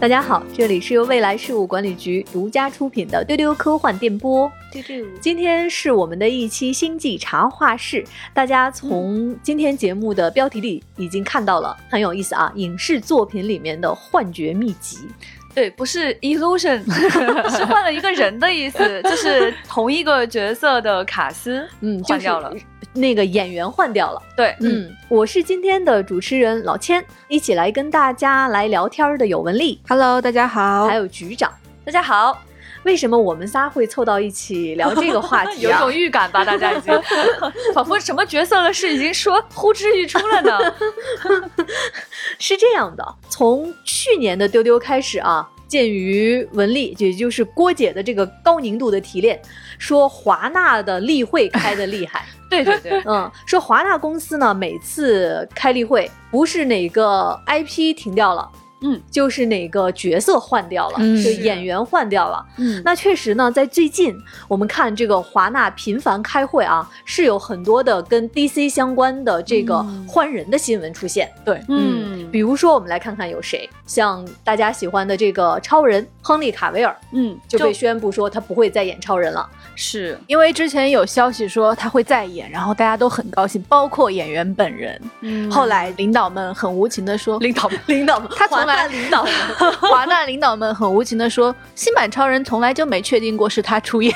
大家好，这里是由未来事务管理局独家出品的丢丢科幻电波。今天是我们的一期星际茶话室，大家从今天节目的标题里已经看到了，很有意思啊，影视作品里面的幻觉秘籍。对，不是 illusion 是换了一个人的意思，就是同一个角色的卡斯换掉了，那个演员换掉了。对，我是今天的主持人老千，一起来跟大家来聊天的有文丽。 Hello 大家好。还有局长，大家好。为什么我们仨会凑到一起聊这个话题、啊、有种预感吧，大家已经仿佛什么角色的事已经说呼之欲出了呢。是这样的，从去年的丢丢开始啊，鉴于文丽也就是郭姐的这个高凝度的提炼，说华纳的例会开的厉害。对对对，说华纳公司呢每次开例会不是哪个 IP 停掉了，就是哪个角色换掉了，就演员换掉了。那确实呢，在最近我们看这个华纳频繁开会啊，是有很多的跟 DC 相关的这个换人的新闻出现。对，比如说我们来看看有谁，像大家喜欢的这个超人亨利·卡维尔，就被宣布说他不会再演超人了。是因为之前有消息说他会再演，然后大家都很高兴，包括演员本人。后来领导们很无情的说，领导们，他从来华纳领导们很无情的说，新版超人从来就没确定过是他出演。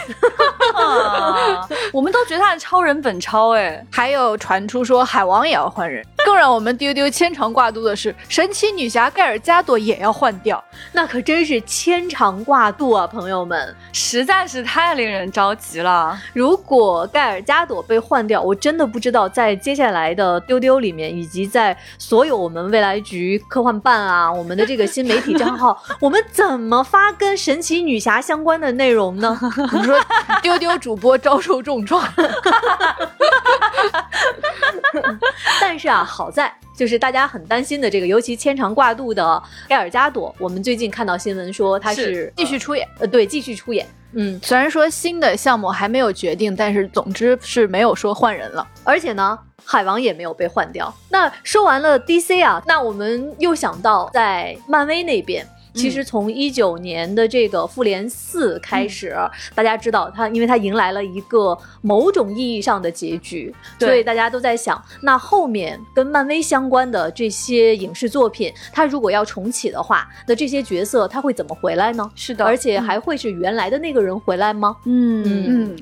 我们都觉得他是超人本超哎。还有传出说海王也要换人，更让我们丢丢牵肠挂肚的是，神奇女侠盖尔加朵也要换掉，那可真是牵肠挂肚啊，朋友们，实在是太令人着急了。如果盖尔加朵被换掉，我真的不知道在接下来的丢丢里面，以及在所有我们未来局科幻办啊，我们的这个新媒体账号，我们怎么发跟神奇女侠相关的内容呢？你说丢丢主播招受重创。但是啊，好在就是大家很担心的这个尤其牵肠挂肚的盖尔加朵，我们最近看到新闻说他是继续出演。对，继续出演。虽然说新的项目还没有决定，但是总之是没有说换人了。而且呢，海王也没有被换掉。那说完了 DC 啊，那我们又想到在漫威那边，其实从19年的这个复联4开始，大家知道它因为它迎来了一个某种意义上的结局，所以大家都在想，那后面跟漫威相关的这些影视作品，它如果要重启的话，那这些角色它会怎么回来呢？是的，而且还会是原来的那个人回来吗？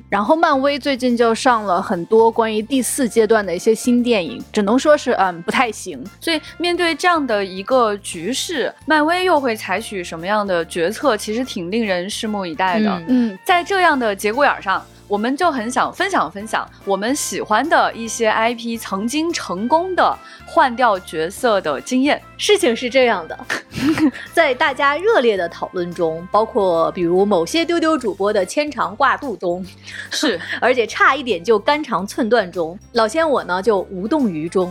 然后漫威最近就上了很多关于第4阶段的一些新电影，只能说是不太行。所以面对这样的一个局势，漫威又会采取什么样的决策，其实挺令人拭目以待的。在这样的节骨眼上，我们就很想分享我们喜欢的一些 IP 曾经成功的换掉角色的经验。事情是这样的，在大家热烈的讨论中，包括比如某些丢丢主播的牵肠挂肚中，是而且差一点就肝肠寸断中，老千我呢就无动于衷。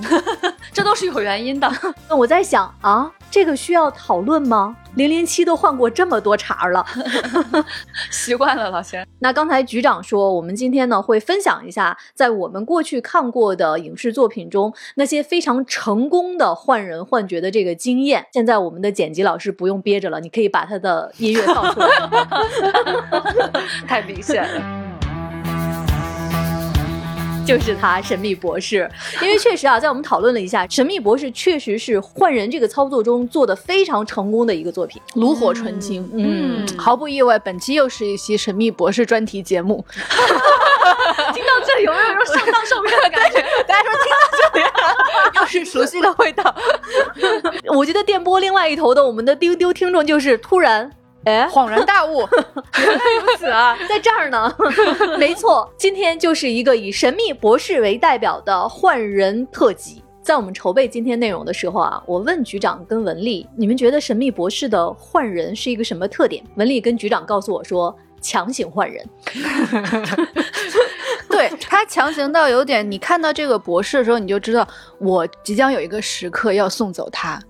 这都是有原因的。那我在想啊，这个需要讨论吗？007都换过这么多茬了。习惯了老先。那刚才局长说，我们今天呢会分享一下在我们过去看过的影视作品中那些非常成功的换人换角的这个经验。现在我们的剪辑老师不用憋着了，你可以把他的音乐放出来。太明显了。就是他神秘博士。因为确实啊，在我们讨论了一下，神秘博士确实是换人这个操作中做的非常成功的一个作品，炉火纯青。毫不意外，本期又是一期神秘博士专题节目。听到这里有没有一种上当受骗的感觉？大家说听到这里又是熟悉的味道。我觉得电波另外一头的我们的丢丢听众就是突然恍然大悟，原来如此啊，在这儿呢。没错，今天就是一个以神秘博士为代表的换人特辑。在我们筹备今天内容的时候啊，我问局长跟文丽，你们觉得神秘博士的换人是一个什么特点？文丽跟局长告诉我说，强行换人。对，他强行到有点，你看到这个博士的时候，你就知道我即将有一个时刻要送走他。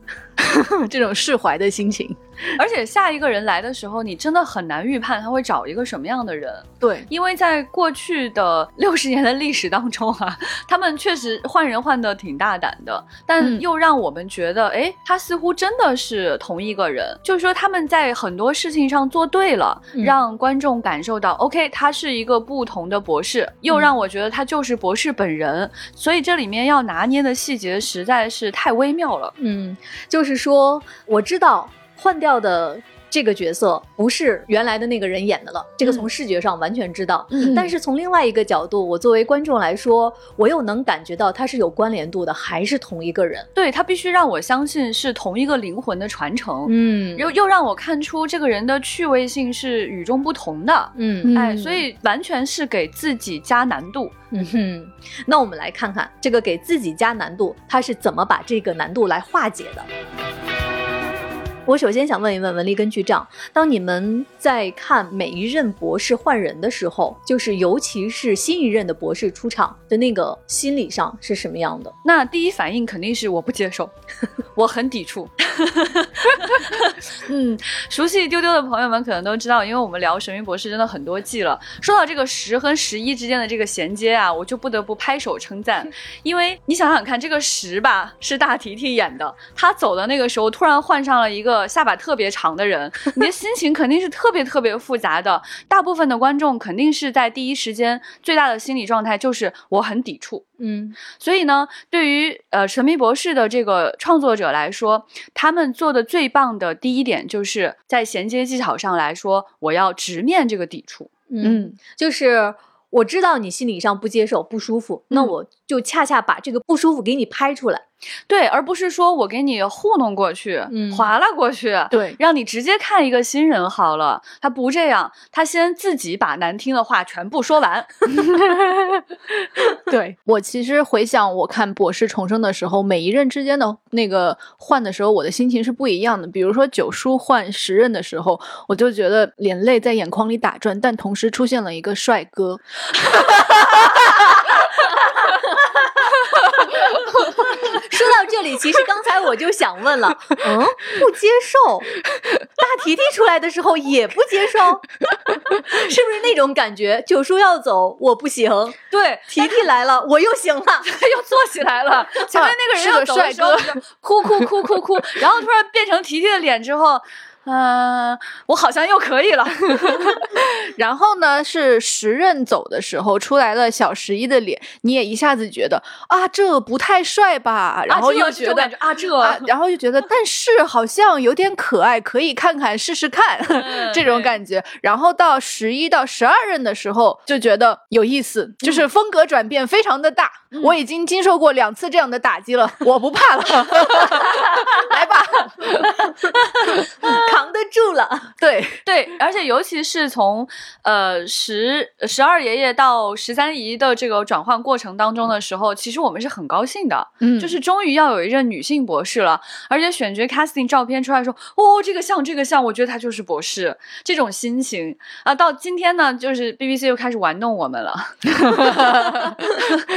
这种释怀的心情。而且下一个人来的时候你真的很难预判他会找一个什么样的人。对，因为在过去的60年的历史当中啊，他们确实换人换得挺大胆的，但又让我们觉得哎，他似乎真的是同一个人，就是说他们在很多事情上做对了，让观众感受到 OK 他是一个不同的博士，又让我觉得他就是博士本人，所以这里面要拿捏的细节实在是太微妙了。嗯，就是说我知道换掉的这个角色不是原来的那个人演的了，这个从视觉上完全知道，但是从另外一个角度，我作为观众来说，我又能感觉到它是有关联度的，还是同一个人。对，它必须让我相信是同一个灵魂的传承，又让我看出这个人的趣味性是与众不同的，所以完全是给自己加难度。那我们来看看这个给自己加难度，他是怎么把这个难度来化解的。我首先想问一问文丽跟局长，当你们在看每一任博士换人的时候，就是尤其是新一任的博士出场的那个心理上是什么样的？那第一反应肯定是我不接受，我很抵触。熟悉丢丢的朋友们可能都知道，因为我们聊神秘博士真的很多季了，说到这个10和11之间的这个衔接啊，我就不得不拍手称赞，因为你想想看，这个10吧是大提提演的，他走的那个时候突然换上了一个下巴特别长的人，你的心情肯定是特别特别复杂的。大部分的观众肯定是在第一时间最大的心理状态就是我很抵触。所以呢，对于神秘博士的这个创作者来说，他们做的最棒的第一点就是在衔接技巧上来说，我要直面这个抵触。就是我知道你心理上不接受不舒服，那我就恰恰把这个不舒服给你拍出来。对，而不是说我给你糊弄过去，划拉过去，对，让你直接看一个新人好了。他不这样，他先自己把难听的话全部说完。对，我其实回想我看博士重生的时候，每一任之间的那个换的时候，我的心情是不一样的。比如说九叔换10任的时候，我就觉得眼泪在眼眶里打转，但同时出现了一个帅哥。说到这里，其实刚才我就想问了，不接受，大提提出来的时候也不接受，是不是那种感觉？九叔要走，我不行，对，提提来了，我又行了，又坐起来了。前面那个人要走的时候，哭，然后突然变成提提的脸之后。我好像又可以了。然后呢，是10任走的时候出来了小11的脸，你也一下子觉得啊，这不太帅吧，然后又觉得啊这啊，然后又觉得但是好像有点可爱，可以看看试试看，这种感觉。然后到11到12任的时候就觉得有意思，就是风格转变非常的大。我已经经受过2次这样的打击了，我不怕了。来吧。扛得住了。对，而且尤其是从12爷爷到13姨的这个转换过程当中的时候，其实我们是很高兴的，就是终于要有一任女性博士了，而且选角 casting 照片出来说，这个像我觉得他就是博士，这种心情啊。到今天呢，就是 BBC 又开始玩弄我们了。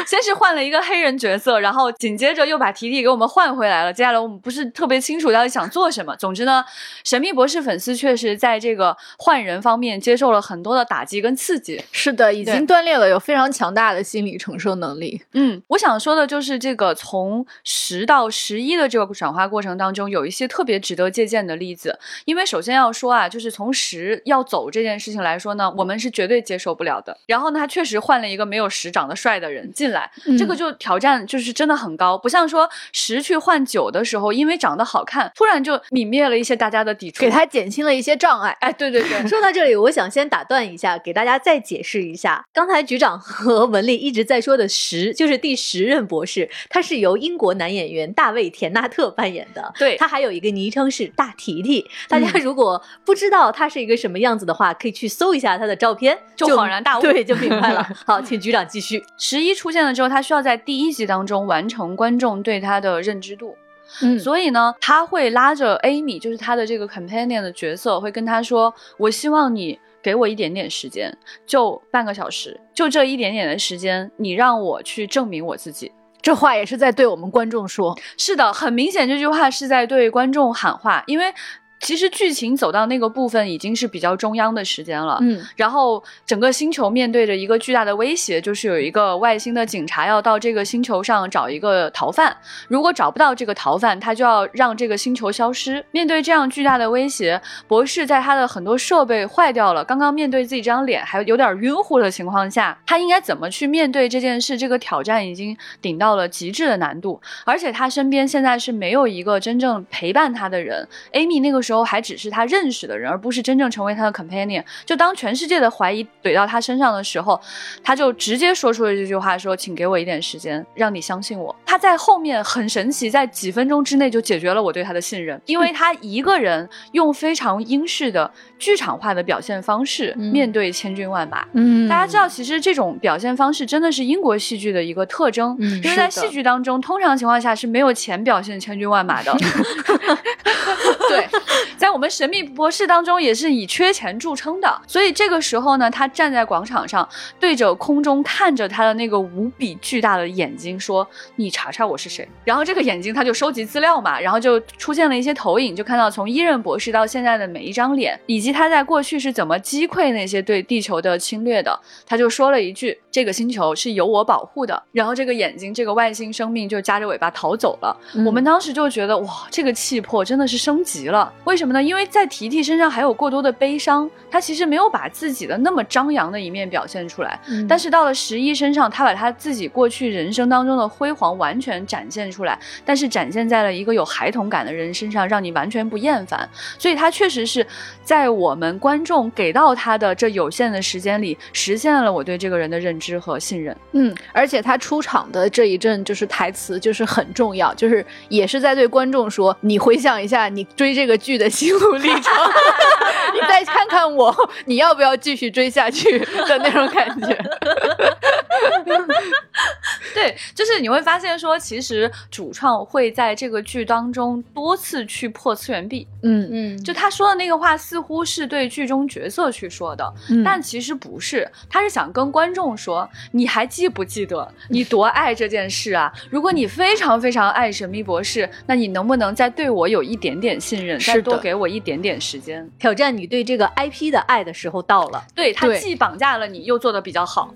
先是换了一个黑人角色，然后紧接着又把提提给我们换回来了，接下来我们不是特别清楚到底想做什么。总之呢，神秘博士粉丝确实在这个换人方面接受了很多的打击跟刺激。是的，已经锻炼了有非常强大的心理承受能力。我想说的就是这个从10到11的这个转化过程当中，有一些特别值得借鉴的例子。因为首先要说啊，就是从10要走这件事情来说呢，我们是绝对接受不了的。然后呢，他确实换了一个没有10长得帅的人进来，这个就挑战就是真的很高，不像说10去换9的时候，因为长得好看，突然就泯灭了一些大家的抵触，给他减轻了一些障碍。哎，对。说到这里，我想先打断一下，给大家再解释一下，刚才局长和文丽一直在说的10，就是第10任博士，他是由英国男演员大卫·田纳特扮演的。对，他还有一个昵称是大提提。大家如果不知道他是一个什么样子的话，可以去搜一下他的照片，就恍然大悟，对，就明白了。好，请局长继续。11出现了之后，他需要在第1集当中完成观众对他的认知度。所以呢，他会拉着 Amy， 就是他的这个 companion 的角色，会跟他说，我希望你给我一点点时间，就半个小时，就这一点点的时间，你让我去证明我自己。这话也是在对我们观众说。是的，很明显这句话是在对观众喊话。因为其实剧情走到那个部分已经是比较中央的时间了，嗯，然后整个星球面对着一个巨大的威胁，就是有一个外星的警察要到这个星球上找一个逃犯，如果找不到这个逃犯，他就要让这个星球消失。面对这样巨大的威胁，博士在他的很多设备坏掉了，刚刚面对自己这张脸还有点晕乎的情况下，他应该怎么去面对这件事？这个挑战已经顶到了极致的难度，而且他身边现在是没有一个真正陪伴他的人。 Amy 那个时候还只是他认识的人，而不是真正成为他的 companion。 就当全世界的怀疑怼到他身上的时候，他就直接说出了这句话，说请给我一点时间，让你相信我。他在后面很神奇，在几分钟之内就解决了我对他的信任，因为他一个人用非常英式的剧场化的表现方式面对千军万马。嗯，大家知道其实这种表现方式真的是英国戏剧的一个特征，因为在戏剧当中通常情况下是没有钱表现千军万马的。对，在我们神秘博士当中也是以缺钱著称的，所以这个时候呢，他站在广场上对着空中看着他的那个无比巨大的眼睛说，你查查我是谁。然后这个眼睛他就收集资料嘛，然后就出现了一些投影，就看到从一任博士到现在的每一张脸，以及他在过去是怎么击溃那些对地球的侵略的。他就说了一句，这个星球是由我保护的，然后这个眼睛这个外星生命就夹着尾巴逃走了。我们当时就觉得哇，这个气魄真的是升级了。为什么呢？因为在提提身上还有过多的悲伤，他其实没有把自己的那么张扬的一面表现出来，但是到了11身上，他把他自己过去人生当中的辉煌完全展现出来，但是展现在了一个有孩童感的人身上，让你完全不厌烦。所以他确实是在我们观众给到他的这有限的时间里，实现了我对这个人的认知和信任。而且他出场的这一阵就是台词就是很重要，就是也是在对观众说，你回想一下你追这个剧的心路历程，你再看看我，你要不要继续追下去的那种感觉。对，就是你会发现说，其实主创会在这个剧当中多次去破次元壁。就他说的那个话似乎是对剧中角色去说的，但其实不是，他是想跟观众说，你还记不记得你多爱这件事啊？如果你非常非常爱神秘博士，那你能不能再对我有一点点信任，再多给我一点点时间？挑战你对这个 IP 的爱的时候到了。对，他既绑架了你又做得比较好。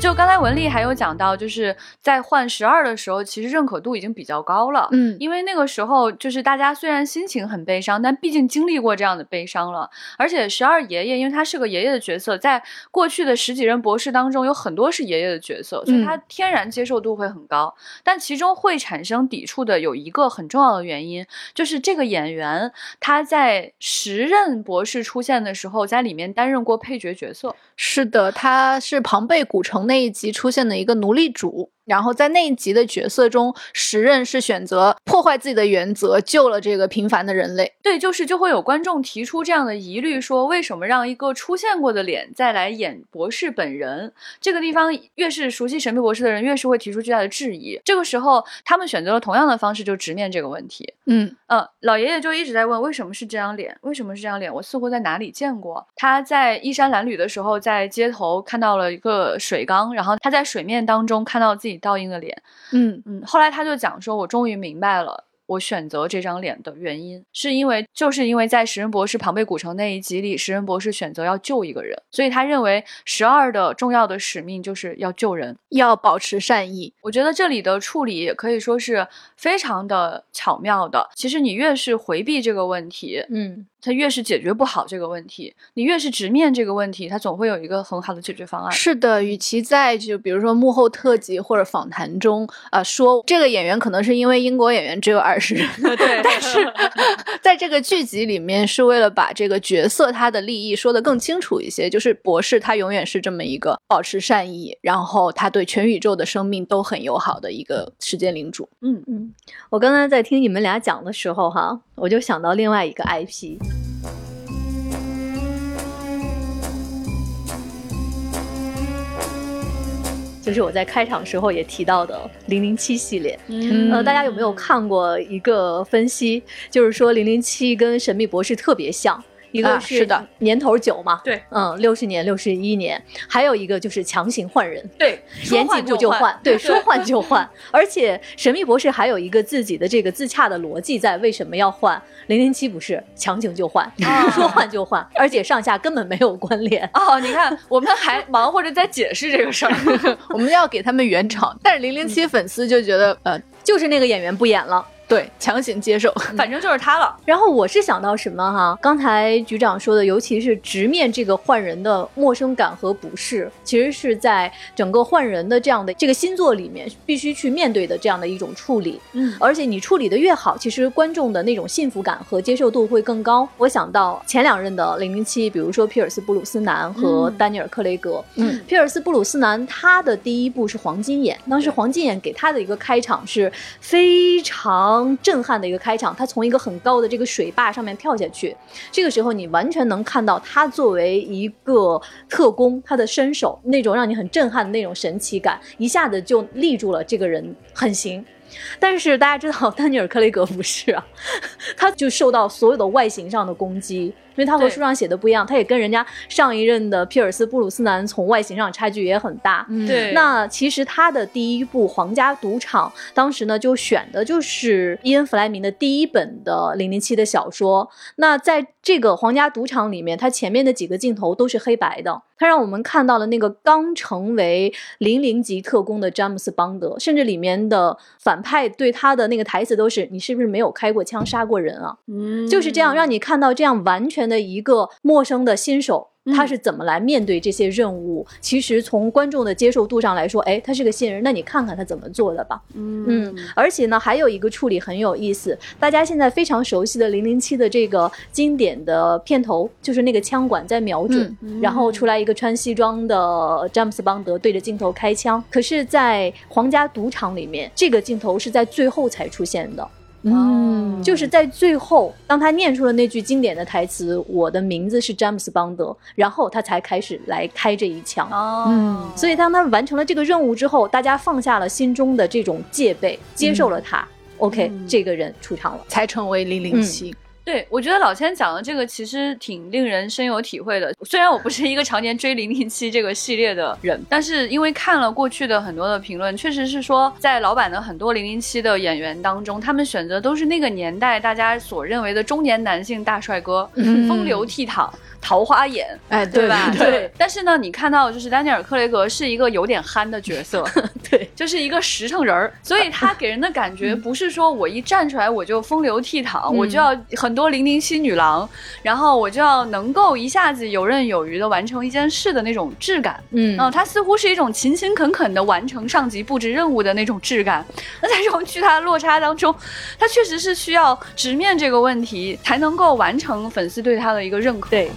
就刚才文丽还有讲到，就是在换12的时候其实认可度已经比较高了，因为那个时候就是大家虽然心情很悲伤，但毕竟经历过这样的悲伤了。而且12爷爷因为他是个爷爷的角色，在过去的十几任博士当中有很多是爷爷的角色，所以他天然接受度会很高，但其中会产生抵触的有一个很重要的原因，就是这个演员他在10任博士出现的时候在里面担任过配角角色。是的，他是庞贝古城那一集出现的一个奴隶主，然后在那一集的角色中，10任是选择破坏自己的原则，救了这个平凡的人类。对，就会有观众提出这样的疑虑，说为什么让一个出现过的脸再来演博士本人？这个地方越是熟悉神秘博士的人，越是会提出巨大的质疑。这个时候，他们选择了同样的方式，就直面这个问题。老爷爷就一直在问，为什么是这张脸？为什么是这张脸？我似乎在哪里见过？他在衣衫褴褛的时候，在街头看到了一个水缸，然后他在水面当中看到自己倒映的脸。后来他就讲说，我终于明白了我选择这张脸的原因，就是因为在10任博士庞贝古城那一集里，10任博士选择要救一个人，所以他认为12的重要的使命就是要救人，要保持善意。我觉得这里的处理可以说是非常的巧妙的。其实你越是回避这个问题，它越是解决不好这个问题，你越是直面这个问题，它总会有一个很好的解决方案。是的，与其在就比如说幕后特辑或者访谈中说这个演员可能是因为英国演员只有20人，对，但是在这个剧集里面是为了把这个角色他的利益说得更清楚一些，就是博士他永远是这么一个保持善意，然后他对全宇宙的生命都很友好的一个时间领主。我刚才在听你们俩讲的时候哈，我就想到另外一个 IP。就是我在开场时候也提到的007系列。大家有没有看过一个分析，就是说007跟神秘博士特别像，一个是的年头久嘛，对，嗯，60年、61年，还有一个就是强行换人，对，演几部就换，对，说换就换。而且《神秘博士》还有一个自己的这个自洽的逻辑在，为什么要换？007不是强行就换，说换就换，而且上下根本没有关联。哦，你看我们还忙或者在解释这个事儿，我们要给他们圆场。但是007粉丝就觉得，就是那个演员不演了。对，强行接受，反正就是他了。然后我是想到什么哈？刚才局长说的，尤其是直面这个换人的陌生感和不适，其实是在整个换人的这样的这个新作里面必须去面对的这样的一种处理。嗯，而且你处理的越好，其实观众的那种幸福感和接受度会更高。我想到前两任的007，比如说皮尔斯·布鲁斯南和丹尼尔·克雷格。嗯，皮尔斯·布鲁斯南他的第一部是《黄金眼》，当时《黄金眼》给他的一个开场是非常震撼的一个开场，他从一个很高的这个水坝上面跳下去，这个时候你完全能看到他作为一个特工，他的身手那种让你很震撼的那种神奇感，一下子就立住了这个人很行。但是大家知道丹尼尔·克雷格不是啊，他就受到所有的外形上的攻击，因为他和书上写的不一样，他也跟人家上一任的皮尔斯·布鲁斯南从外形上差距也很大。对，那其实他的第一部《皇家赌场》当时呢就选的就是伊恩·弗莱明的第一本的007的小说。那在这个《皇家赌场》里面，他前面的几个镜头都是黑白的，他让我们看到了那个刚成为00级特工的詹姆斯·邦德，甚至里面的反派对他的那个台词都是，你是不是没有开过枪杀过人啊？嗯，就是这样让你看到这样完全的一个陌生的新手他是怎么来面对这些任务。其实从观众的接受度上来说，哎，他是个新人，那你看看他怎么做的吧。嗯，而且呢还有一个处理很有意思，大家现在非常熟悉的007的这个经典的片头，就是那个枪管在瞄准，然后出来一个穿西装的詹姆斯·邦德对着镜头开枪。可是在皇家赌场里面，这个镜头是在最后才出现的。嗯，就是在最后当他念出了那句经典的台词，我的名字是詹姆斯·邦德，然后他才开始来开这一枪。哦，嗯，所以当他完成了这个任务之后，大家放下了心中的这种戒备，接受了他。OK， 这个人出场了，才成为007。对，我觉得老千讲的这个其实挺令人深有体会的。虽然我不是一个常年追007这个系列的人，但是因为看了过去的很多的评论，确实是说在老版的很多007的演员当中，他们选择都是那个年代大家所认为的中年男性大帅哥，风流倜傥，桃花眼，哎，对吧？对。但是呢，你看到就是丹尼尔·克雷格是一个有点憨的角色，对，就是一个实诚人儿，所以他给人的感觉不是说我一站出来我就风流倜傥，我就要很多007女郎，然后我就要能够一下子游刃有余的完成一件事的那种质感。他似乎是一种勤勤恳恳的完成上级布置任务的那种质感。那在这种巨大的落差当中，他确实是需要直面这个问题，才能够完成粉丝对他的一个认可。对。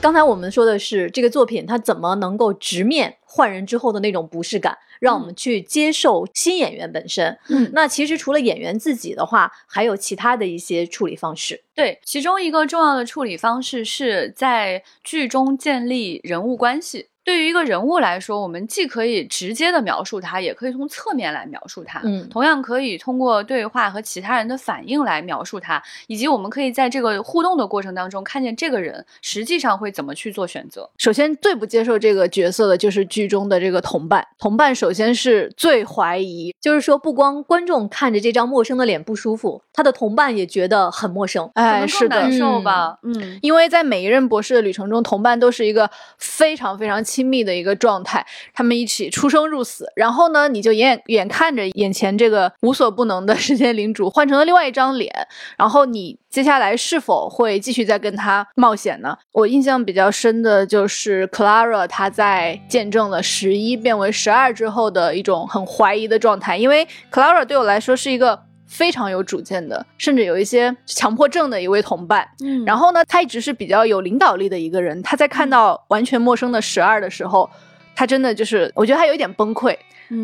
刚才我们说的是这个作品它怎么能够直面换人之后的那种不适感，让我们去接受新演员本身。那其实除了演员自己的话，还有其他的一些处理方式。对，其中一个重要的处理方式是在剧中建立人物关系。对于一个人物来说，我们既可以直接的描述他，也可以从侧面来描述他。同样可以通过对话和其他人的反应来描述他，以及我们可以在这个互动的过程当中看见这个人实际上会怎么去做选择。首先最不接受这个角色的就是剧中的这个同伴，首先是最怀疑，就是说不光观众看着这张陌生的脸不舒服，他的同伴也觉得很陌生。哎，是的，难受吧。因为在每一任博士的旅程中，同伴都是一个非常非常亲密的一个状态，他们一起出生入死。然后呢，你就眼看着眼前这个无所不能的时间领主换成了另外一张脸，然后你接下来是否会继续再跟他冒险呢？我印象比较深的就是 Clara， 她在见证了11变为12之后的一种很怀疑的状态。因为 Clara 对我来说是一个非常有主见的，甚至有一些强迫症的一位同伴。然后呢，他一直是比较有领导力的一个人，他在看到完全陌生的12的时候，他真的就是我觉得他有一点崩溃。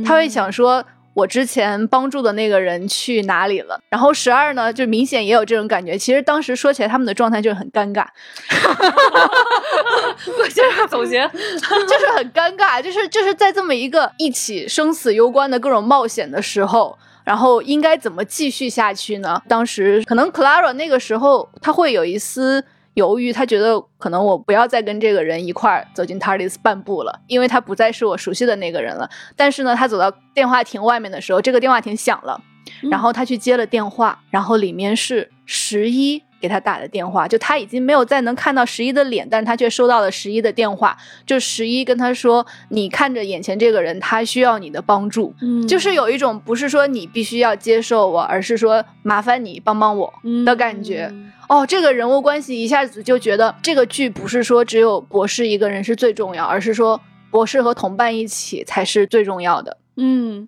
他会想说我之前帮助的那个人去哪里了？然后12呢，就明显也有这种感觉。其实当时说起来，他们的状态就是很尴尬。我就是总结，就是很尴尬，就是在这么一个一起生死攸关的各种冒险的时候，然后应该怎么继续下去呢？当时可能 Clara 那个时候她会有一丝犹豫，她觉得可能我不要再跟这个人一块儿走进 TARDIS 半步了，因为他不再是我熟悉的那个人了。但是呢，她走到电话亭外面的时候，这个电话亭响了，然后她去接了电话，然后里面是11给他打的电话，就他已经没有再能看到11的脸，但是他却收到了11的电话，就11跟他说你看着眼前这个人，他需要你的帮助。就是有一种不是说你必须要接受我，而是说麻烦你帮帮我的感觉。这个人物关系一下子就觉得这个剧不是说只有博士一个人是最重要，而是说博士和同伴一起才是最重要的。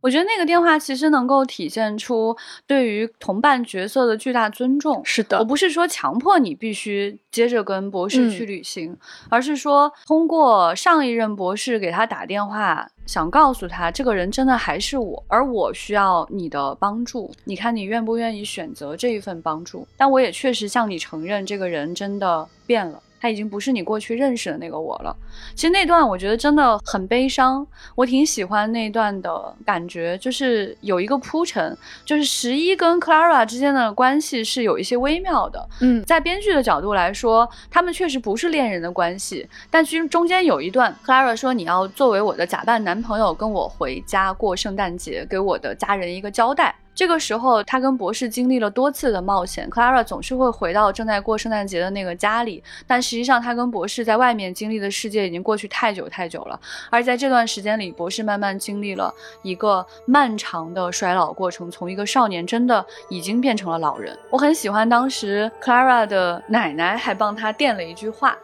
我觉得那个电话其实能够体现出对于同伴角色的巨大尊重。是的，我不是说强迫你必须接着跟博士去旅行，而是说通过上一任博士给他打电话，想告诉他这个人真的还是我，而我需要你的帮助，你看你愿不愿意选择这一份帮助。但我也确实向你承认这个人真的变了，他已经不是你过去认识的那个我了。其实那段我觉得真的很悲伤，我挺喜欢那段的感觉，就是有一个铺陈，就是11跟 Clara 之间的关系是有一些微妙的。在编剧的角度来说，他们确实不是恋人的关系，但其实中间有一段 Clara 说你要作为我的假扮男朋友跟我回家过圣诞节，给我的家人一个交代。这个时候他跟博士经历了多次的冒险， Clara 总是会回到正在过圣诞节的那个家里，但实际上他跟博士在外面经历的世界已经过去太久太久了。而在这段时间里，博士慢慢经历了一个漫长的衰老过程，从一个少年真的已经变成了老人。我很喜欢当时 Clara 的奶奶还帮他垫了一句话，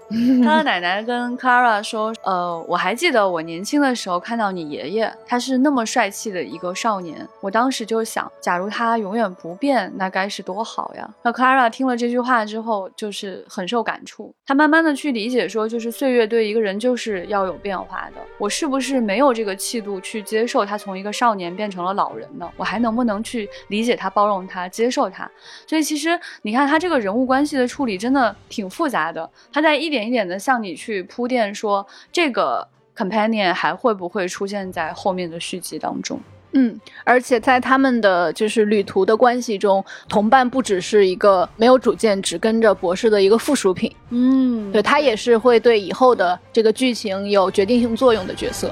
他的奶奶跟 Clara 说我还记得我年轻的时候看到你爷爷，他是那么帅气的一个少年，我当时就想假如他永远不变那该是多好呀。那 Clara 听了这句话之后就是很受感触，她慢慢的去理解说，就是岁月对一个人就是要有变化的，我是不是没有这个气度去接受他从一个少年变成了老人呢？我还能不能去理解他，包容他，接受他？所以其实你看他这个人物关系的处理真的挺复杂的，他在一点一点的向你去铺垫说这个 companion 还会不会出现在后面的续集当中。而且在他们的就是旅途的关系中，同伴不只是一个没有主见只跟着博士的一个附属品，对，他也是会对以后的这个剧情有决定性作用的角色。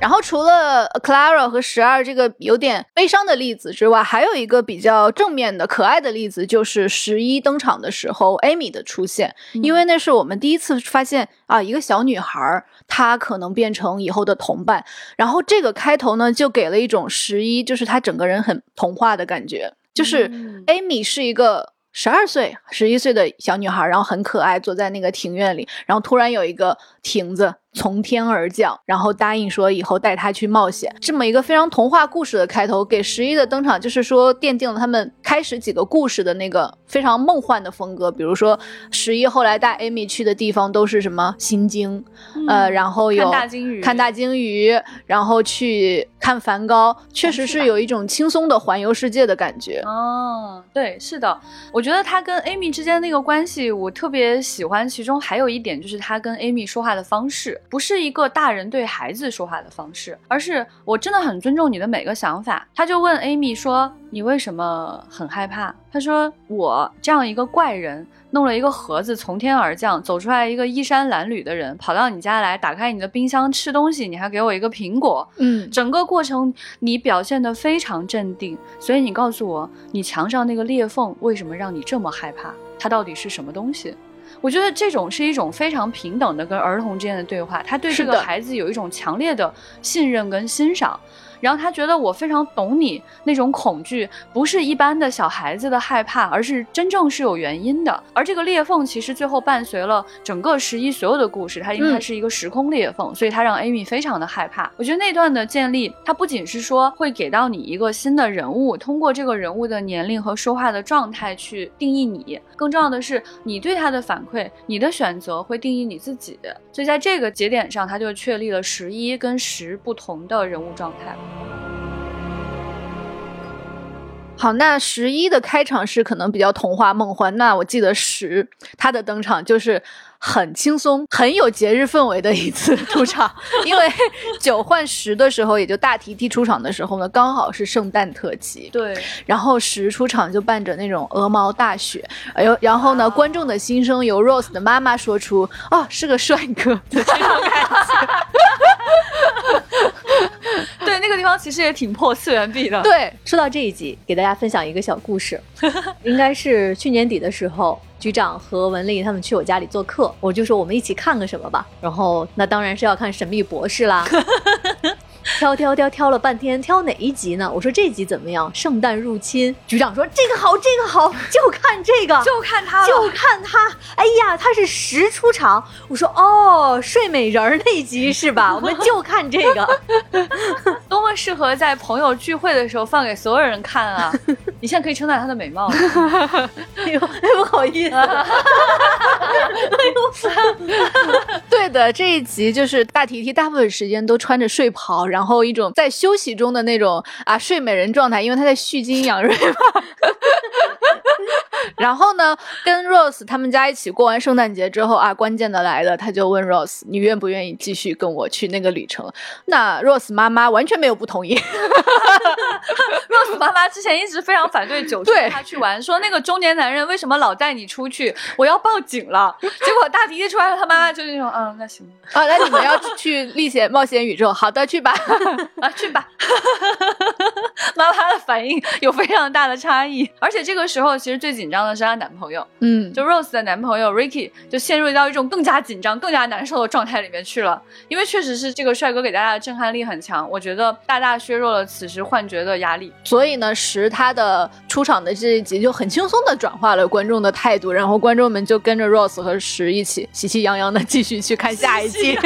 然后除了 Clara 和12这个有点悲伤的例子之外，还有一个比较正面的可爱的例子，就是11登场的时候 Amy 的出现。因为那是我们第一次发现一个小女孩她可能变成以后的同伴。然后这个开头呢就给了一种11就是她整个人很童话的感觉，就是 Amy 是一个12岁、11岁的小女孩，然后很可爱，坐在那个庭院里，然后突然有一个亭子从天而降，然后答应说以后带她去冒险。这么一个非常童话故事的开头，给11的登场就是说奠定了他们开始几个故事的那个非常梦幻的风格。比如说11后来带 Amy 去的地方都是什么新京，然后有看大鲸鱼，然后去看梵高，确实是有一种轻松的环游世界的感觉。对，是的，我觉得他跟 Amy 之间那个关系我特别喜欢，其中还有一点就是他跟 Amy 说话的方式不是一个大人对孩子说话的方式，而是我真的很尊重你的每个想法。他就问 Amy 说你为什么很害怕，他说我这样一个怪人弄了一个盒子从天而降，走出来一个衣衫褴褛的人跑到你家来，打开你的冰箱吃东西，你还给我一个苹果。整个过程你表现得非常镇定，所以你告诉我你墙上那个裂缝为什么让你这么害怕，它到底是什么东西。我觉得这种是一种非常平等的跟儿童之间的对话，他对这个孩子有一种强烈的信任跟欣赏，然后他觉得我非常懂你那种恐惧，不是一般的小孩子的害怕，而是真正是有原因的。而这个裂缝其实最后伴随了整个11所有的故事，它因为它是一个时空裂缝，所以它让 Amy 非常的害怕。我觉得那段的建立，它不仅是说会给到你一个新的人物，通过这个人物的年龄和说话的状态去定义你，更重要的是你对他的反馈，你的选择会定义你自己。所以在这个节点上，它就确立了11跟10不同的人物状态。好，那11的开场是可能比较童话梦幻，那我记得10他的登场就是很轻松很有节日氛围的一次出场因为9换10的时候，也就大提提出场的时候呢，刚好是圣诞特辑，对，然后10出场就伴着那种鹅毛大雪，然后呢观众的心声由 Rose 的妈妈说出，哦是个帅哥的这种感觉对，那个地方其实也挺破次元壁的。对，说到这一集，给大家分享一个小故事，应该是去年底的时候，局长和文丽他们去我家里做客，我就说我们一起看个什么吧，然后那当然是要看《神秘博士》啦。挑了半天，挑哪一集呢？我说这集怎么样？圣诞入侵。局长说这个好，这个好，就看这个，就看他了，就看他。哎呀，他是10出场。我说哦，睡美人那集是吧？我们就看这个，多么适合在朋友聚会的时候放给所有人看啊！你现在可以称赞他的美貌了。哎呦，不好意思。对的，这一集就是大提提大部分时间都穿着睡袍，然后一种在休息中的那种啊睡美人状态，因为她在蓄精养锐嘛。然后呢，跟 Rose 他们家一起过完圣诞节之后啊，关键的来了，他就问 Rose 你愿不愿意继续跟我去那个旅程？那 Rose 妈妈完全没有不同意。Rose 妈妈之前一直非常反对9带她去玩，说那个中年男人为什么老带你出去，我要报警了。结果大提一出来了，他妈妈就是那种嗯那行啊，那你们要去历险冒险宇宙，好的去吧。啊，去吧！妈妈的反应有非常大的差异，而且这个时候其实最紧张的是她男朋友，就 Rose 的男朋友 Ricky 就陷入到一种更加紧张、更加难受的状态里面去了，因为确实是这个帅哥给大家的震撼力很强，我觉得大大削弱了此时幻觉的压力。所以呢，10他的出场的这一集就很轻松的转化了观众的态度，然后观众们就跟着 Rose 和10一起喜气洋洋的继续去看下一集。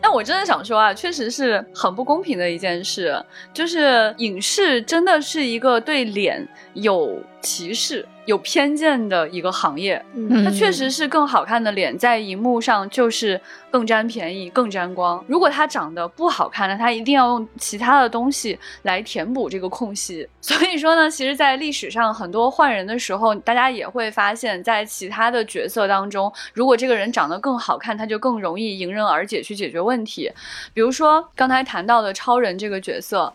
但我真的想说啊，确实是很不公平的一件事，就是影视真的是一个对脸有歧视有偏见的一个行业，它确实是更好看的脸在荧幕上就是更占便宜更占光，如果它长得不好看呢，它一定要用其他的东西来填补这个空隙。所以说呢，其实在历史上很多换人的时候，大家也会发现在其他的角色当中，如果这个人长得更好看，他就更容易迎刃而解去解决问题。比如说刚才谈到的超人这个角色，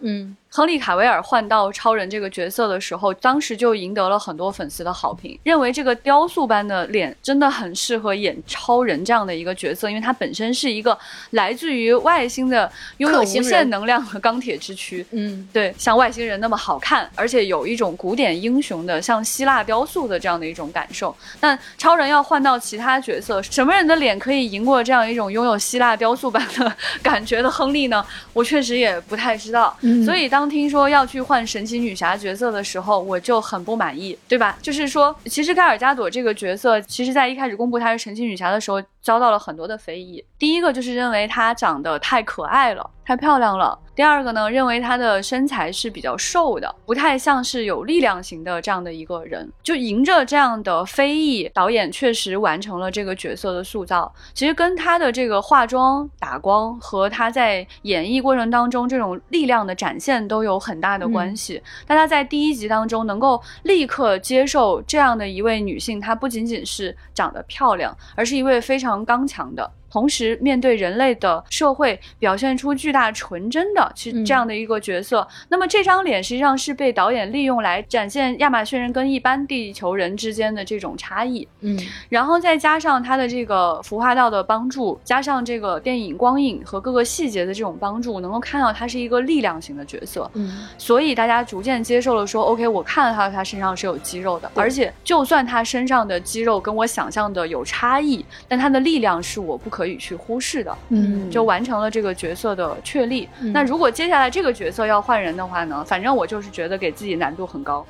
亨利·卡维尔换到超人这个角色的时候，当时就赢得了很多粉丝的好评，认为这个雕塑般的脸真的很适合演超人这样的一个角色，因为他本身是一个来自于外星的拥有无限能量和钢铁之躯，对，像外星人那么好看，而且有一种古典英雄的像希腊雕塑的这样的一种感受。但超人要换到其他角色，什么人的脸可以赢过这样一种拥有希腊雕塑般的感觉的亨利呢？我确实也不太知道，所以当听说要去换神奇女侠角色的时候，我就很不满意，对吧？就是说其实盖尔加朵这个角色，其实在一开始公布她是神奇女侠的时候遭到了很多的非议。第一个就是认为她长得太可爱了太漂亮了，第二个呢认为她的身材是比较瘦的，不太像是有力量型的这样的一个人。就迎着这样的非议，导演确实完成了这个角色的塑造，其实跟她的这个化妆打光和她在演绎过程当中这种力量的展现都有很大的关系。但她在第一集当中能够立刻接受这样的一位女性，她不仅仅是长得漂亮，而是一位非常刚强的，同时面对人类的社会表现出巨大纯真的其实这样的一个角色。那么这张脸实际上是被导演利用来展现亚马逊人跟一般地球人之间的这种差异，然后再加上他的这个服化道的帮助，加上这个电影光影和各个细节的这种帮助，能够看到他是一个力量型的角色，所以大家逐渐接受了说 OK 我看到他身上是有肌肉的，而且就算他身上的肌肉跟我想象的有差异，但他的力量是我不可以去忽视的，就完成了这个角色的确立。那如果接下来这个角色要换人的话呢，反正我就是觉得给自己难度很高，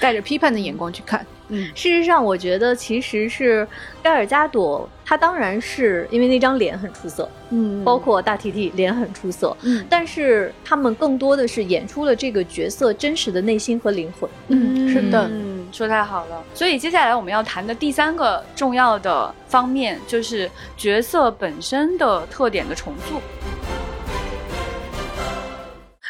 带着批判的眼光去看。事实上我觉得其实是盖尔加朵，她当然是因为那张脸很出色，包括大提提脸很出色，但是他们更多的是演出了这个角色真实的内心和灵魂。是的，说太好了。所以接下来我们要谈的第3个重要的方面就是角色本身的特点的重塑。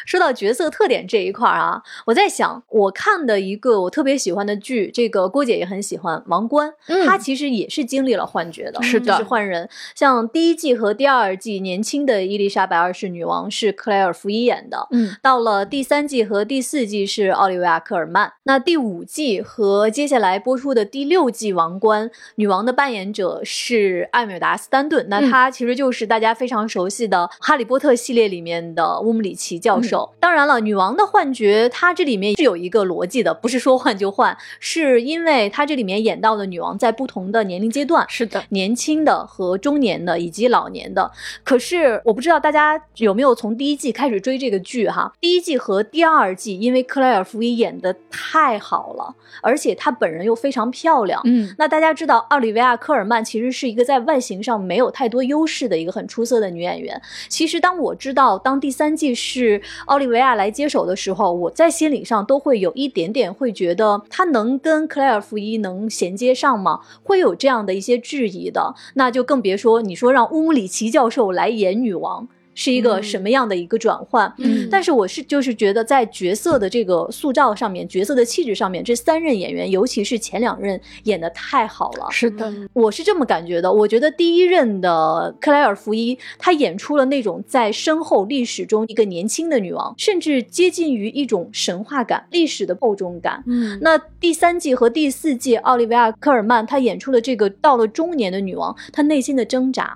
说到角色特点这一块啊，我在想我看的一个我特别喜欢的剧，这个郭姐也很喜欢《王冠》，她其实也是经历了幻觉的，是的，就是换人。像第一季和第二季年轻的伊丽莎白二世女王是克莱尔·福伊演的，到了第三季和第四季是奥利维亚·科尔曼。那第五季和接下来播出的第六季《王冠》，女王的扮演者是艾美达·斯丹顿，那她其实就是大家非常熟悉的《哈利波特》系列里面的乌姆里奇教授。当然了，女王的幻觉它这里面是有一个逻辑的，不是说换就换，是因为它这里面演到的女王在不同的年龄阶段，是的，年轻的和中年的以及老年的。可是我不知道大家有没有从第一季开始追这个剧哈？第一季和第二季因为克莱尔·福伊演得太好了，而且她本人又非常漂亮，那大家知道奥利维亚·科尔曼其实是一个在外形上没有太多优势的一个很出色的女演员。其实当我知道当第三季是奥利维亚来接手的时候，我在心理上都会有一点点会觉得她能跟克莱尔·福伊能衔接上吗？会有这样的一些质疑的。那就更别说你说让乌姆里奇教授来演女王是一个什么样的一个转换。但是我就是觉得在角色的这个塑造上面，角色的气质上面，这三任演员尤其是前两任演得太好了，是的，我是这么感觉的。我觉得第一任的克莱尔·福伊她演出了那种在身后历史中一个年轻的女王，甚至接近于一种神话感，历史的厚重感。那第三季和第四季奥利维亚·科尔曼她演出了这个到了中年的女王，她内心的挣扎，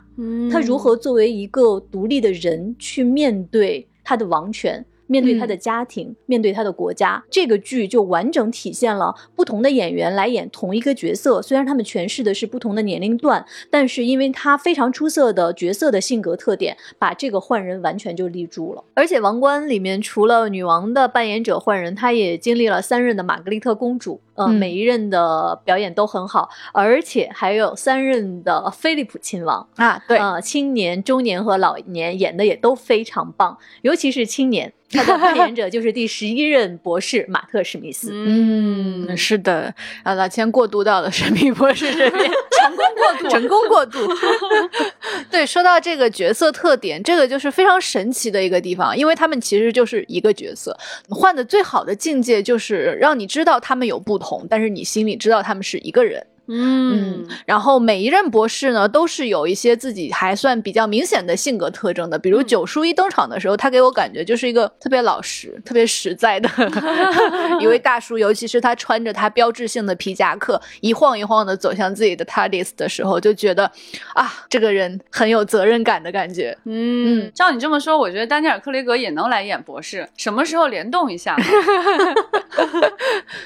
她如何作为一个独立的人去面对她的王权，面对她的家庭，面对她的国家。这个剧就完整体现了不同的演员来演同一个角色，虽然他们诠释的是不同的年龄段，但是因为她非常出色的角色的性格特点，把这个换人完全就立住了。而且《王冠》里面除了女王的扮演者换人，她也经历了三任的玛格丽特公主，每一任的表演都很好，而且还有三任的菲利普亲王啊，对，青年、中年和老年演的也都非常棒，尤其是青年。他的扮演者就是第11任博士马特·史密斯。是的，然后他先过渡到了神秘博士这边成功过渡对，说到这个角色特点，这个就是非常神奇的一个地方，因为他们其实就是一个角色，换的最好的境界就是让你知道他们有不同，但是你心里知道他们是一个人。然后每一任博士呢都是有一些自己还算比较明显的性格特征的，比如九叔一登场的时候，他给我感觉就是一个特别老实特别实在的一位大叔，尤其是他穿着他标志性的皮夹克一晃一晃的走向自己的 TARDIS 的时候，就觉得啊，这个人很有责任感的感觉。照你这么说，我觉得丹尼尔·克雷格也能来演博士，什么时候联动一下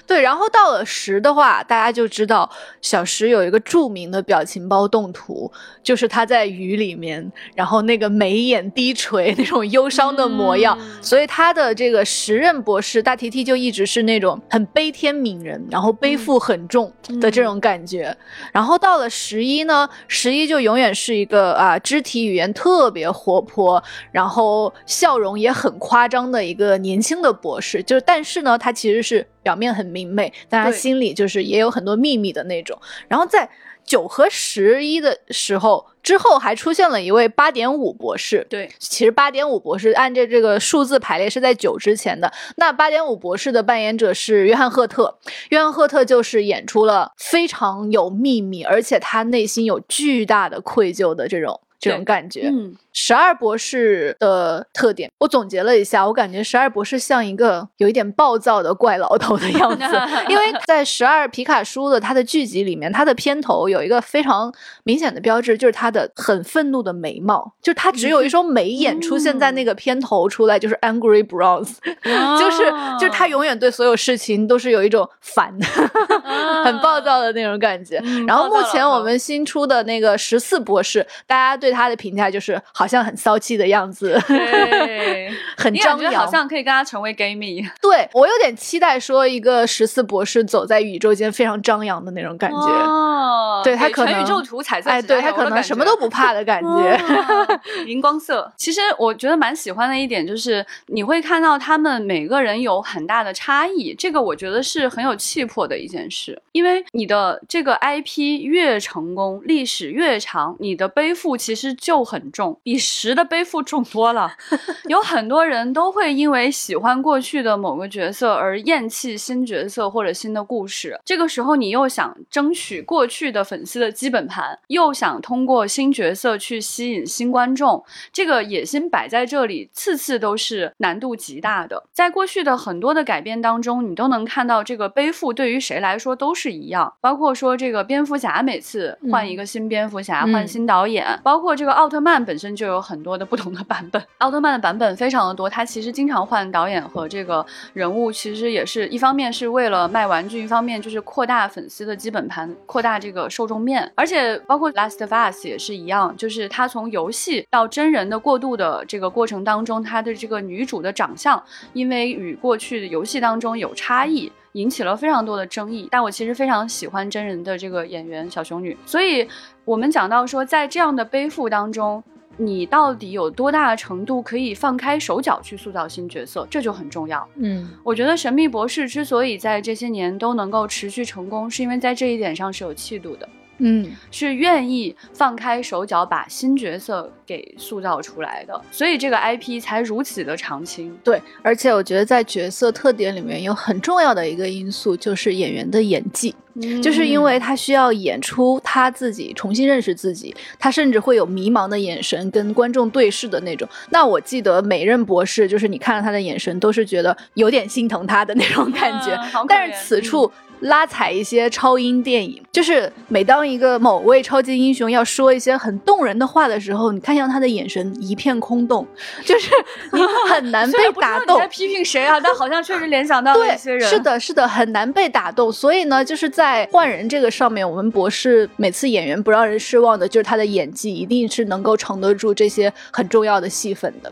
对，然后到了10的话，大家就知道小石有一个著名的表情包动图，就是他在雨里面，然后那个眉眼低垂那种忧伤的模样，所以他的这个10任博士大提提就一直是那种很悲天悯人，然后背负很重的这种感觉。然后到了11呢，11就永远是一个肢体语言特别活泼，然后笑容也很夸张的一个年轻的博士，就是但是呢他其实是表面很明媚，但他心里就是也有很多秘密的那种。然后在9和11的时候之后还出现了一位 8.5 博士。对，其实 8.5 博士按照这个数字排列是在9之前的。那 8.5 博士的扮演者是约翰·赫特，约翰·赫特就是演出了非常有秘密，而且他内心有巨大的愧疚的这种感觉。12博士的特点我总结了一下，我感觉12博士像一个有一点暴躁的怪老头的样子因为在12皮卡叔的他的剧集里面，他的片头有一个非常明显的标志，就是他的很愤怒的眉毛，就是他只有一双眉眼出现在那个片头出来，就是 angry brows 就是他永远对所有事情都是有一种烦很暴躁的那种感觉。然后目前我们新出的那个14博士，大家对他的评价就是好像很骚气的样子，对很张扬，你感觉好像可以跟他成为 gay 蜜。对，我有点期待说一个14博士走在宇宙间非常张扬的那种感觉。对，他可能全宇宙图彩色，对他可能什么都不怕的感觉荧光色。其实我觉得蛮喜欢的一点就是你会看到他们每个人有很大的差异，这个我觉得是很有气魄的一件事。史，因为你的这个 IP 越成功，历史越长，你的背负其实就很重，比10的背负重多了。有很多人都会因为喜欢过去的某个角色而厌弃新角色或者新的故事，这个时候你又想争取过去的粉丝的基本盘，又想通过新角色去吸引新观众，这个野心摆在这里，次次都是难度极大的。在过去的很多的改编当中，你都能看到这个背负对于谁来说都是一样，包括说这个蝙蝠侠每次换一个新蝙蝠侠，换新导演，包括这个奥特曼本身就有很多的不同的版本，奥特曼的版本非常的多，他其实经常换导演和这个人物，其实也是一方面是为了卖玩具，一方面就是扩大粉丝的基本盘，扩大这个受众面。而且包括 Last of Us 也是一样，就是他从游戏到真人的过渡的这个过程当中，他的这个女主的长相因为与过去的游戏当中有差异，引起了非常多的争议。但我其实非常喜欢真人的这个演员小熊女，所以我们讲到说，在这样的背负当中，你到底有多大的程度可以放开手脚去塑造新角色，这就很重要。我觉得神秘博士之所以在这些年都能够持续成功，是因为在这一点上是有气度的，是愿意放开手脚把新角色给塑造出来的，所以这个 IP 才如此的长青。对，而且我觉得在角色特点里面有很重要的一个因素，就是演员的演技，就是因为他需要演出他自己，重新认识自己，他甚至会有迷茫的眼神跟观众对视的那种。那我记得每任博士，就是你看了他的眼神都是觉得有点心疼他的那种感觉，但是此处拉踩一些超英电影，就是每当一个某位超级英雄要说一些很动人的话的时候，你看向他的眼神一片空洞，就是你很难被打动。虽然不知道你在批评谁啊，但好像确实联想到了一些人。对，是的，是的，很难被打动。所以呢，就是在换人这个上面，我们博士每次演员不让人失望的就是他的演技，一定是能够承得住这些很重要的戏份的。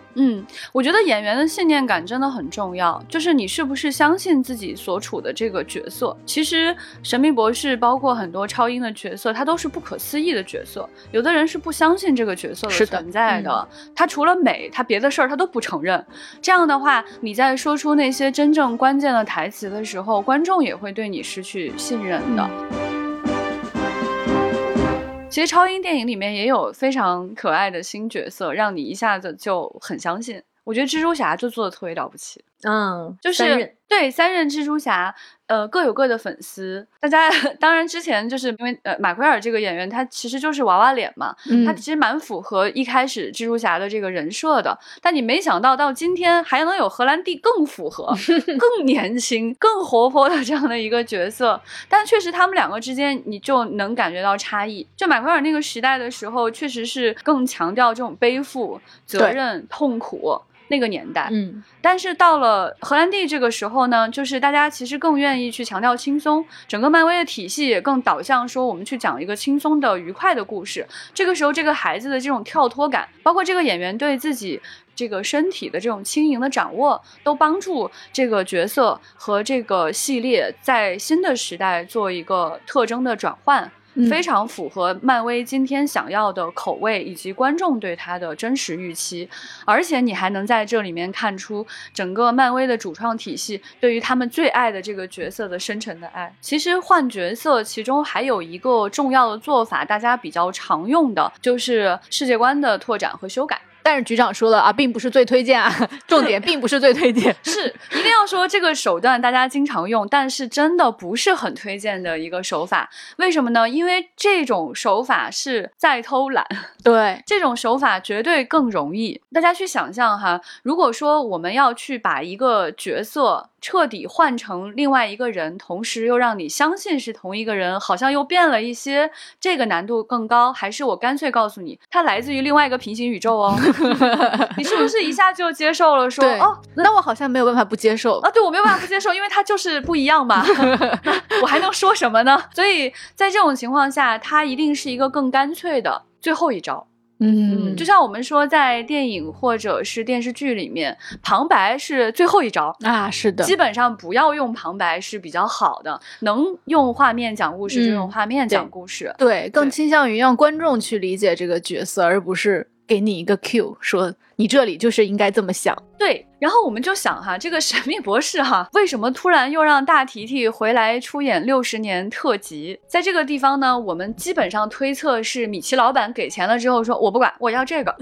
我觉得演员的信念感真的很重要，就是你是不是相信自己所处的这个角色。其实神秘博士包括很多超英的角色，他都是不可思议的角色，有的人是不相信这个角色的存在 的，他除了美他别的事儿他都不承认，这样的话你在说出那些真正关键的台词的时候，观众也会对你失去信任的。其实超英电影里面也有非常可爱的新角色，让你一下子就很相信。我觉得蜘蛛侠就做得特别了不起，就是对三任蜘蛛侠，各有各的粉丝。大家当然之前就是因为马奎尔这个演员他其实就是娃娃脸嘛，他其实蛮符合一开始蜘蛛侠的这个人设的，但你没想到到今天还能有荷兰弟更符合更年轻更活泼的这样的一个角色。但确实他们两个之间你就能感觉到差异，就马奎尔那个时代的时候确实是更强调这种背负责任痛苦那个年代，但是到了荷兰弟这个时候呢，就是大家其实更愿意去强调轻松，整个漫威的体系也更导向说我们去讲一个轻松的愉快的故事。这个时候这个孩子的这种跳脱感，包括这个演员对自己这个身体的这种轻盈的掌握，都帮助这个角色和这个系列在新的时代做一个特征的转换，非常符合漫威今天想要的口味以及观众对它的真实预期。而且你还能在这里面看出整个漫威的主创体系对于他们最爱的这个角色的深沉的爱。其实换角色其中还有一个重要的做法，大家比较常用的就是世界观的拓展和修改。但是局长说了啊，并不是最推荐啊，重点并不是最推荐。是，一定要说这个手段大家经常用，但是真的不是很推荐的一个手法。为什么呢？因为这种手法是在偷懒。对，这种手法绝对更容易。大家去想象哈，如果说我们要去把一个角色彻底换成另外一个人，同时又让你相信是同一个人，好像又变了一些，这个难度更高。还是我干脆告诉你他来自于另外一个平行宇宙哦你是不是一下就接受了说哦，那我好像没有办法不接受啊？对，我没有办法不接受因为他就是不一样嘛我还能说什么呢？所以在这种情况下他一定是一个更干脆的最后一招。就像我们说在电影或者是电视剧里面，旁白是最后一招啊，是的，基本上不要用旁白是比较好的，能用画面讲故事就用画面讲故事。对，更倾向于让观众去理解这个角色，而不是给你一个 Q 说你这里就是应该这么想。对，然后我们就想哈，这个神秘博士哈，为什么突然又让大提提回来出演60年特辑？在这个地方呢，我们基本上推测是米奇老板给钱了之后说，我不管，我要这个。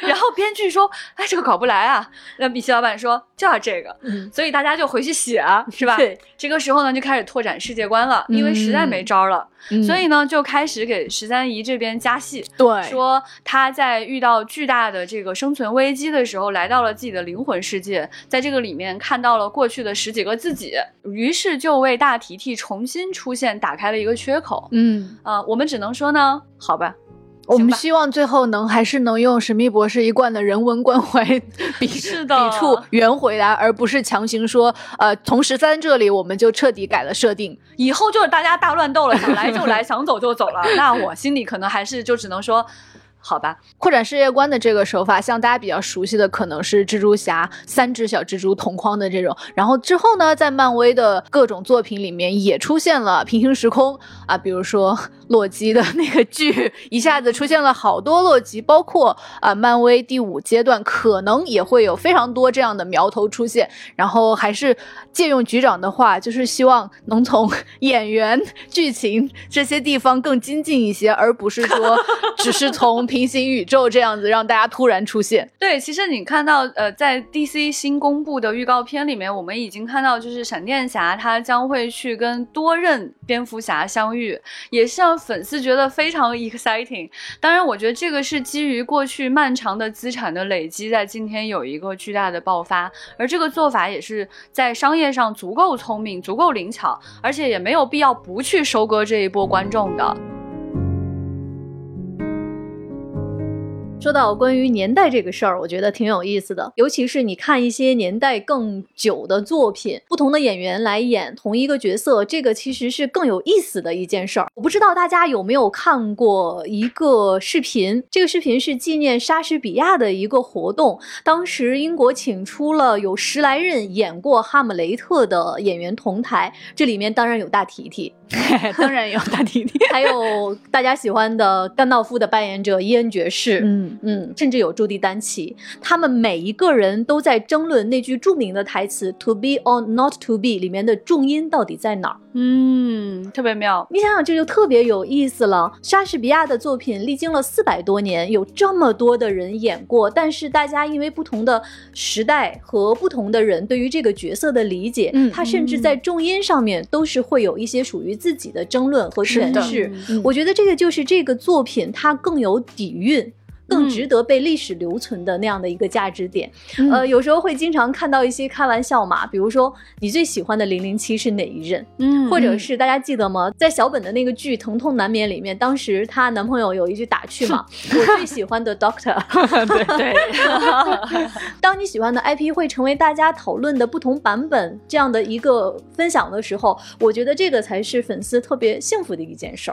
然后编剧说，哎，这个搞不来啊。那米奇老板说，就要这个。所以大家就回去写啊，是吧？对。这个时候呢，就开始拓展世界观了，因为实在没招了。所以呢，就开始给十三姨这边加戏。对。说他在遇到巨大的这个生存危机的时候，来到了自己的灵魂世界，在这个里面看到了过去的十几个自己，于是就为大提提重新出现打开了一个缺口。我们只能说呢，好吧。我们希望最后能还是能用史密博士一贯的人文关怀笔触圆回来，而不是强行说从13这里我们就彻底改了设定，以后就是大家大乱斗了，想来就来想走就走了。那我心里可能还是就只能说好吧。扩展世界观的这个手法，像大家比较熟悉的可能是蜘蛛侠三只小蜘蛛同框的这种，然后之后呢，在漫威的各种作品里面也出现了平行时空啊，比如说洛基的那个剧一下子出现了好多洛基，包括漫威第5阶段可能也会有非常多这样的苗头出现。然后还是借用局长的话，就是希望能从演员剧情这些地方更精进一些，而不是说只是从平行宇宙这样子让大家突然出现。对，其实你看到在 DC 新公布的预告片里面，我们已经看到就是闪电侠他将会去跟多任蝙蝠侠相遇，也是让粉丝觉得非常 exciting。 当然我觉得这个是基于过去漫长的资产的累积，在今天有一个巨大的爆发，而这个做法也是在商业上足够聪明足够灵巧，而且也没有必要不去收割这一波观众的。说到关于年代这个事儿，我觉得挺有意思的，尤其是你看一些年代更久的作品，不同的演员来演同一个角色，这个其实是更有意思的一件事儿。我不知道大家有没有看过一个视频，这个视频是纪念莎士比亚的一个活动，当时英国请出了有10来任演过哈姆雷特的演员同台，这里面当然有大提提当然有大提提还有大家喜欢的甘道夫的扮演者伊恩爵士，甚至有朱迪丹奇，他们每一个人都在争论那句著名的台词 To be or not to be 里面的重音到底在哪儿。特别妙。你想想，这就特别有意思了。莎士比亚的作品历经了400多年，有这么多的人演过，但是大家因为不同的时代和不同的人对于这个角色的理解，他甚至在重音上面都是会有一些属于自己的争论和诠释。我觉得这个就是这个作品它更有底蕴，更值得被历史留存的那样的一个价值点。有时候会经常看到一些开玩笑嘛，比如说你最喜欢的007是哪一任，或者是大家记得吗，在小本的那个剧《疼痛难免》里面，当时她男朋友有一句打趣嘛，我最喜欢的 Doctor 对对当你喜欢的 IP 会成为大家讨论的不同版本这样的一个分享的时候，我觉得这个才是粉丝特别幸福的一件事。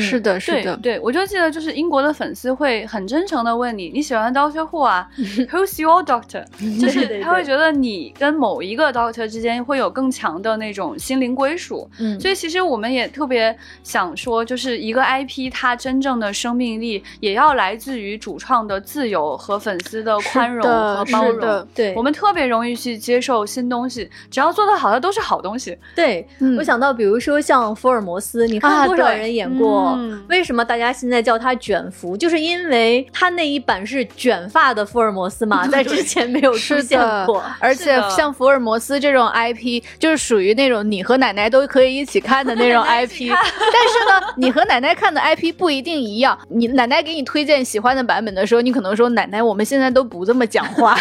是的是的。 对，我就记得就是英国的粉丝会很真诚的问你喜欢 Doctor Who 啊Who's your Doctor 就是他会觉得你跟某一个 Doctor 之间会有更强的那种心灵归属。所以其实我们也特别想说，就是一个 IP 它真正的生命力也要来自于主创的自由和粉丝的宽容和包容。对，我们特别容易去接受新东西，只要做得好它都是好东西。对，我想到比如说像福尔摩斯，你看多少人演过，为什么大家现在叫他卷福，就是因为他那一版是卷发的福尔摩斯嘛，在之前没有出现过。而且像福尔摩斯这种 IP 就是属于那种你和奶奶都可以一起看的那种 IP 但是呢你和奶奶看的 IP 不一定一样，你奶奶给你推荐喜欢的版本的时候，你可能说奶奶我们现在都不这么讲话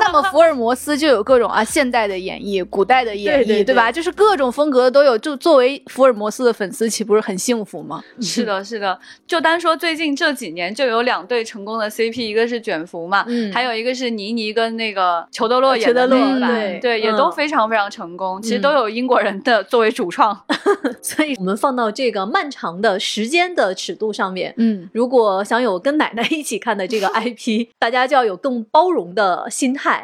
那么福尔摩斯就有各种现代的演绎古代的演绎， 对吧，就是各种风格都有，就作为福尔摩斯的粉丝岂不是很幸福吗？是的是的。就单说最近这几年就有2对成功的 CP， 一个是卷福嘛，还有一个是倪妮跟那个裘德洛演的那版，对，也都非常非常成功，其实都有英国人的作为主创所以我们放到这个漫长的时间的尺度上面，如果想有跟奶奶一起看的这个 IP 大家就要有更包容的心态，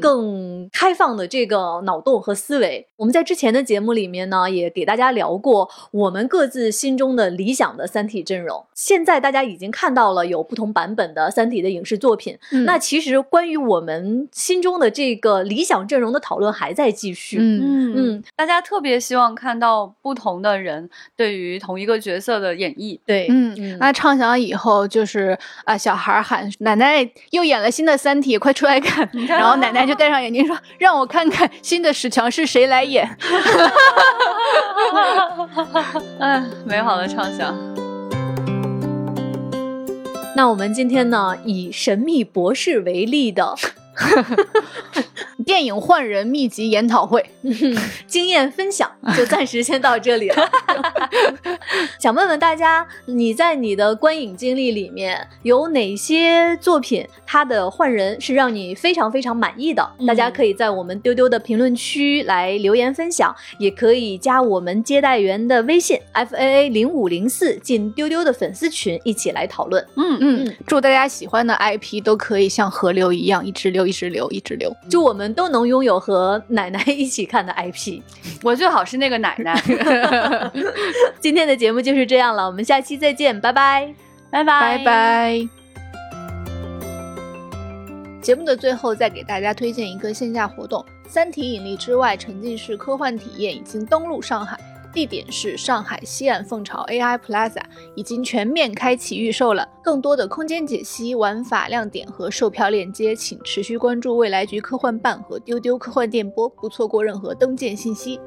更开放的这个脑洞和思维。我们在之前的节目里面呢，也给大家聊过我们各自心中的理想的三体阵容。现在大家已经看到了有不同版本的三体的影视作品，那其实关于我们心中的这个理想阵容的讨论还在继续。大家特别希望看到不同的人对于同一个角色的演绎。对，那畅想以后就是啊，小孩喊奶奶又演了新的三体，快出来看，然后奶奶就戴上眼镜说让我看看新的史强是谁来演。美好的畅想。那我们今天呢，以神秘博士为例的电影换人秘籍研讨会经验分享就暂时先到这里了。想问问大家，你在你的观影经历里面有哪些作品它的换人是让你非常非常满意的？大家可以在我们丢丢的评论区来留言分享，也可以加我们接待员的微信 FAA0504 进丢丢的粉丝群一起来讨论。祝大家喜欢的 IP 都可以像河流一样一直流一直流一直流，就我们都能拥有和奶奶一起看的 IP。 我最好是那个奶奶。今天的节目就是这样了，我们下期再见，拜拜拜拜拜拜。节目的最后再给大家推荐一个线下活动，三体引力之外沉浸式科幻体验已经登陆上海，地点是上海西岸凤巢 AI Plaza， 已经全面开启预售了。更多的空间解析、玩法亮点和售票链接，请持续关注未来局科幻办和丢丢科幻电波，不错过任何登舰信息。